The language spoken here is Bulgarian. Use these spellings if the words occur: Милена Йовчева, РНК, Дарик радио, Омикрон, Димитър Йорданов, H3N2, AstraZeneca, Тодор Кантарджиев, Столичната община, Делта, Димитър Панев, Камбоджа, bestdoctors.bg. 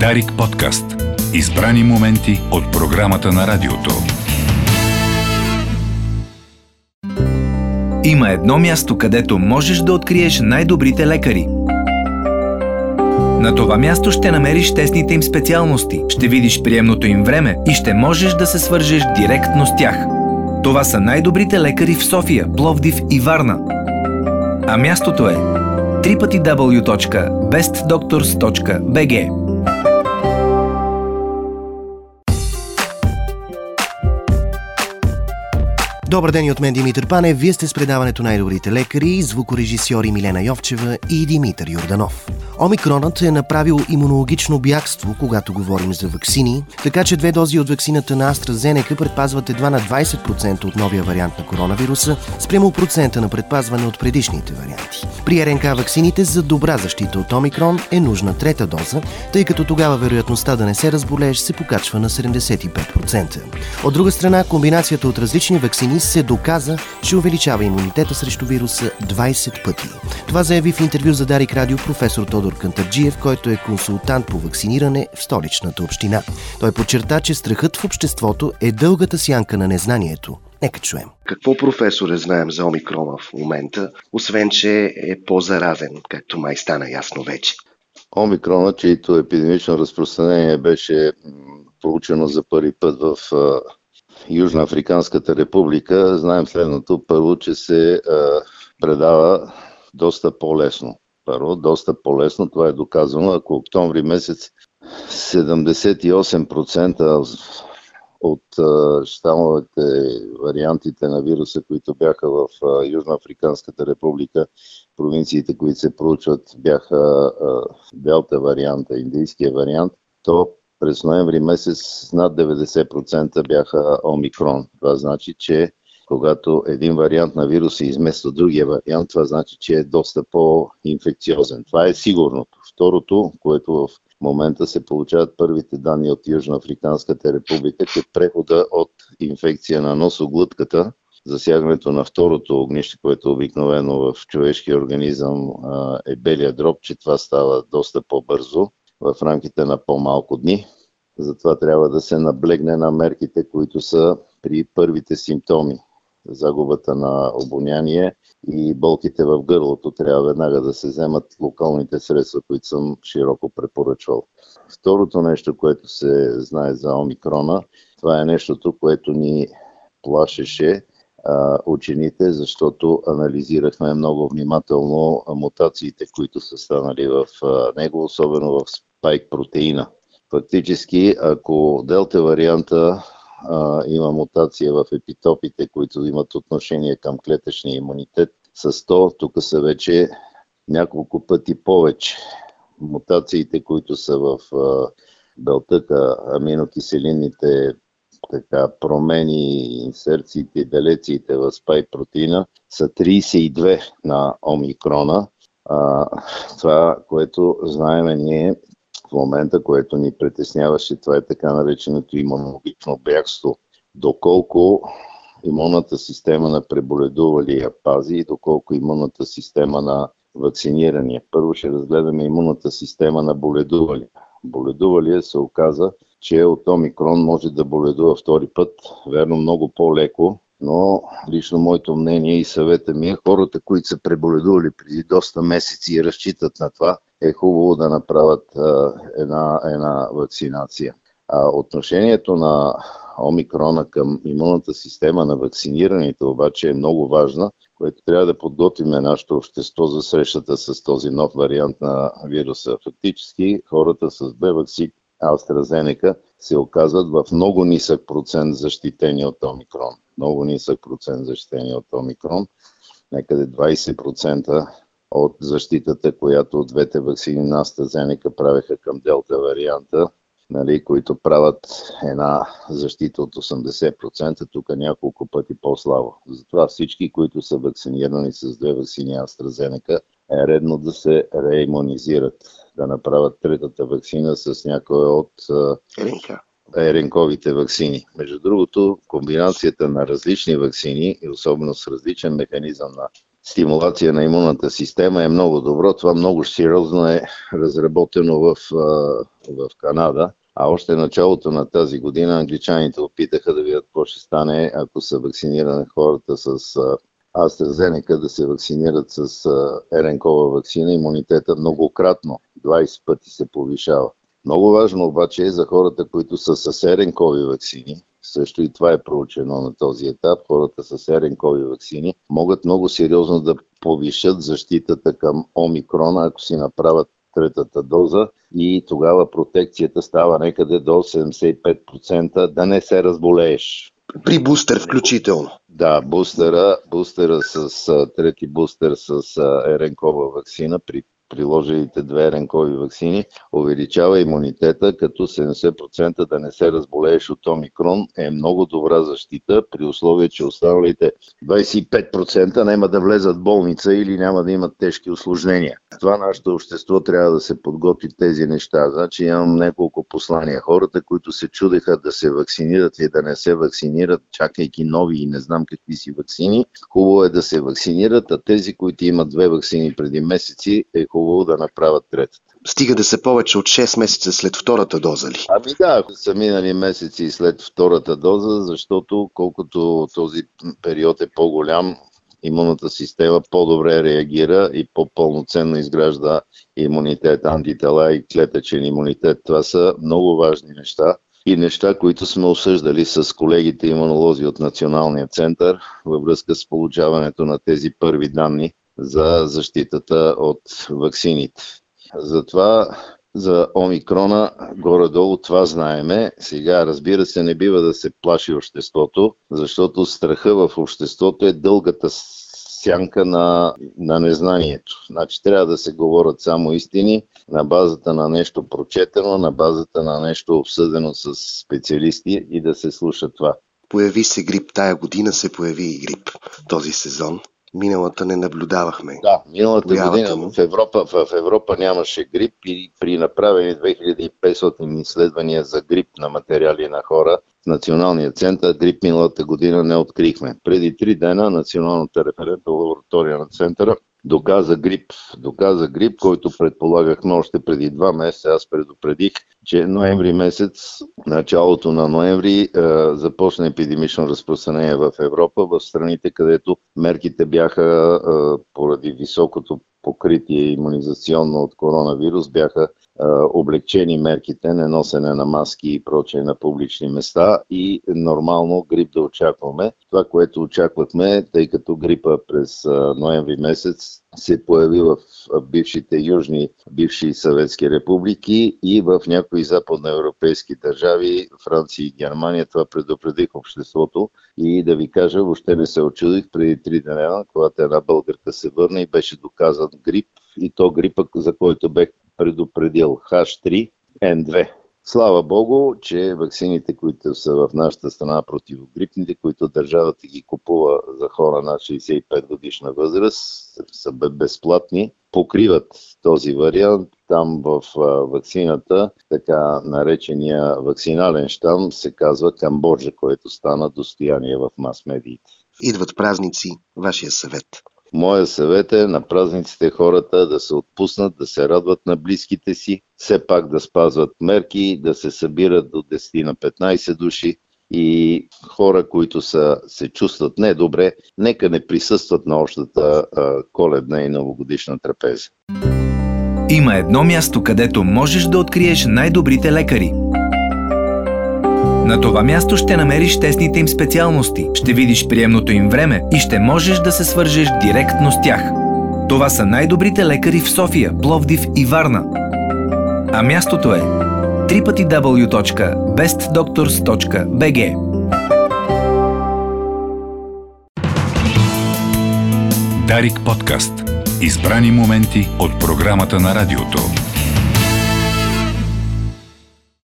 Дарик подкаст. Избрани моменти от програмата на радиото. Има едно място, където можеш да откриеш най-добрите лекари. На това място ще намериш тесните им специалности, ще видиш приемното им време и ще можеш да се свържеш директно с тях. Това са най-добрите лекари в София, Пловдив и Варна. А мястото е www.bestdoctors.bg. Добър ден и от мен, Димитър Панев. Вие сте с предаването „Най-добрите лекари“, звукорежисьори Милена Йовчева и Димитър Йорданов. Омикронът е направил имунологично бягство, когато говорим за ваксини, така че две дози от ваксината на AstraZeneca предпазват едва на 20% от новия вариант на коронавируса, спрямо процента на предпазване от предишните варианти. При РНК ваксините за добра защита от Омикрон е нужна трета доза, тъй като тогава вероятността да не се разболееш се покачва на 75%. От друга страна, комбинацията от различни ваксини се доказа, че увеличава имунитета срещу вируса 20 пъти. Това заяви в интервю за Дарик радио професор Тодор Кантарджиев, който е консултант по вакциниране в Столичната община. Той подчерта, че страхът в обществото е дългата сянка на незнанието. Нека чуем. Какво, професоре, знаем за Омикрона в момента, освен че е по-заразен, както май стана ясно вече? Омикрона, чието епидемично разпространение беше проучено за първи път в Южноафриканската република, знаем следното. Първо, че се предава доста по-лесно. Това е доказано. Ако октомври месец 78% от щамовете, вариантите на вируса, които бяха в Южноафриканската република, провинциите, които се проучват, бяха Делта варианта, индийския вариант, то през ноември месец над 90% бяха Омикрон. Това значи, че когато един вариант на вирус се измества другия вариант, това значи, че е доста по-инфекциозен. Това е сигурното. Второто, което в момента се получават първите данни от Южноафриканската република, че прехода от инфекция на носоглътката, засягането на второто огнище, което обикновено в човешкия организъм е белия дроб, че това става доста по-бързо, в рамките на по-малко дни. Затова трябва да се наблегне на мерките, които са при първите симптоми. Загубата на обоняние и болките в гърлото, трябва веднага да се вземат локалните средства, които съм широко препоръчвал. Второто нещо, което се знае за Омикрона, това е нещото, което ни плашеше учените, защото анализирахме много внимателно мутациите, които са станали в него, особено в спайк протеина. Фактически, ако Делта варианта има мутация в епитопите, които имат отношение към клетъчния имунитет, с 100, тук са вече няколко пъти повече. Мутациите, които са в белтъка, аминокиселинните промени, инсерциите и делециите в спайк протеина са 32 на Омикрона. Това, което знаеме ние в момента, което ни притесняваше, това е така нареченото имунологично бягство. Доколко имунната система на преболедувалия пази и доколко имунната система на вакцинирания. Първо ще разгледаме имунната система на боледувалия. Боледувалия се оказа, че от Омикрон може да боледува втори път, верно много по-леко, но лично моето мнение и съвета ми е, хората, които са преболедували преди доста месеци и разчитат на това, е хубаво да направят една вакцинация. Отношението на Омикрона към имунната система на вакцинираните обаче е много важна, което трябва да подготвим нашето общество за срещата с този нов вариант на вируса. Фактически хората с две ваксини AstraZeneca се оказват в много нисък процент защитени от Омикрон. Някъде 20% от защитата, която от двете ваксини на AstraZeneca правеха към Делта варианта, които правят една защита от 80%, тук няколко пъти по-слабо. Затова всички, които са вакцинирани с две ваксини AstraZeneca, е редно да се реимунизират, да направят третата ваксина с някоя от РНК-овите ваксини. Между другото, комбинацията на различни ваксини и особено с различен механизъм на стимулация на имунната система е много добро. Това много сериозно е разработено в Канада. А още началото на тази година англичаните опитаха да видят какво ще стане, ако са вакцинирани хората с AstraZeneca, да се вакцинират с РНК-ова вакцина. Имунитета многократно, 20 пъти се повишава. Много важно обаче е за хората, които са с РНК-ови вакцини. Също и това е проучено на този етап. Хората с РНК-ови вакцини могат много сериозно да повишат защитата към Омикрона, ако си направят третата доза, и тогава протекцията става някъде до 75%, да не се разболееш. При бустер включително. Да, бустера с трети бустер с РНК-ова вакцина при приложените две РНК-ови вакцини увеличава имунитета, като 70% да не се разболееш от Омикрон е много добра защита, при условие, че останалите 25% няма да влезат в болница или няма да имат тежки усложнения. Това нашето общество трябва да се подготви тези неща. Значи имам няколко послания. Хората, които се чудеха да се вакцинират и да не се вакцинират, чакайки нови и не знам какви си вакцини, хубаво е да се вакцинират, а тези, които имат две вакцини преди месеци, е хубаво да направят третата. Стига да се повече от 6 месеца след втората доза ли? Ами да, ако са минали месеци след втората доза, защото колкото този период е по-голям, имунната система по-добре реагира и по-пълноценно изгражда имунитет, антитела и клетъчен имунитет. Това са много важни неща и неща, които сме осъждали с колегите имунолози от Националния център във връзка с получаването на тези първи данни за защитата от ваксините. Затова за Омикрона горе-долу това знаеме. Сега, разбира се, не бива да се плаши обществото, защото страха в обществото е дългата сянка на незнанието. Значи трябва да се говорят само истини на базата на нещо прочетено, на базата на нещо обсъдено с специалисти и да се слуша това. Появи се грип тая година, се появи и грип този сезон. Миналата не наблюдавахме. Да, миналата година в Европа нямаше грип и при направени 2500 изследвания за грип на материали на хора в Националния център, грип миналата година не открихме. Преди 3 дена Националната референтна лаборатория на центъра доказа грип, който предполагахме още преди 2 месеца. Аз предупредих, че ноември месец, началото на ноември, започна епидемично разпространение в Европа, в страните, където мерките бяха поради високото покритие имунизационно от коронавирус, бяха облегчени мерките, неносене на маски и прочее на публични места, и нормално грип да очакваме. Това, което очаквахме, тъй като грипа през ноември месец се появи в бившите бивши съветски републики и в някои западноевропейски държави, Франция и Германия. Това предупредих обществото и да ви кажа, въобще не се очудих преди 3 дена, когато една българка се върна и беше доказан грип, и то грипа, за който бех предупредил, H3N2. Слава Богу, че ваксините, които са в нашата страна, противогрипните, които държавата ги купува за хора на 65 годишна възраст, са безплатни, покриват този вариант. Там в ваксината, така наречения вакцинален щам, се казва Камбоджа, което стана достояние в мас-медиите. Идват празници, вашия съвет? Моя съвет е на празниците хората да се отпуснат, да се радват на близките си, все пак да спазват мерки, да се събират до 10 на 15 души, и хора, които се чувстват недобре, нека не присъстват на общата коледна и новогодишна трапеза. Има едно място, където можеш да откриеш най-добрите лекари. На това място ще намериш тесните им специалности, ще видиш приемното им време и ще можеш да се свържеш директно с тях. Това са най-добрите лекари в София, Пловдив и Варна. А мястото е www.bestdoctors.bg. Дарик подкаст. Избрани моменти от програмата на радиото.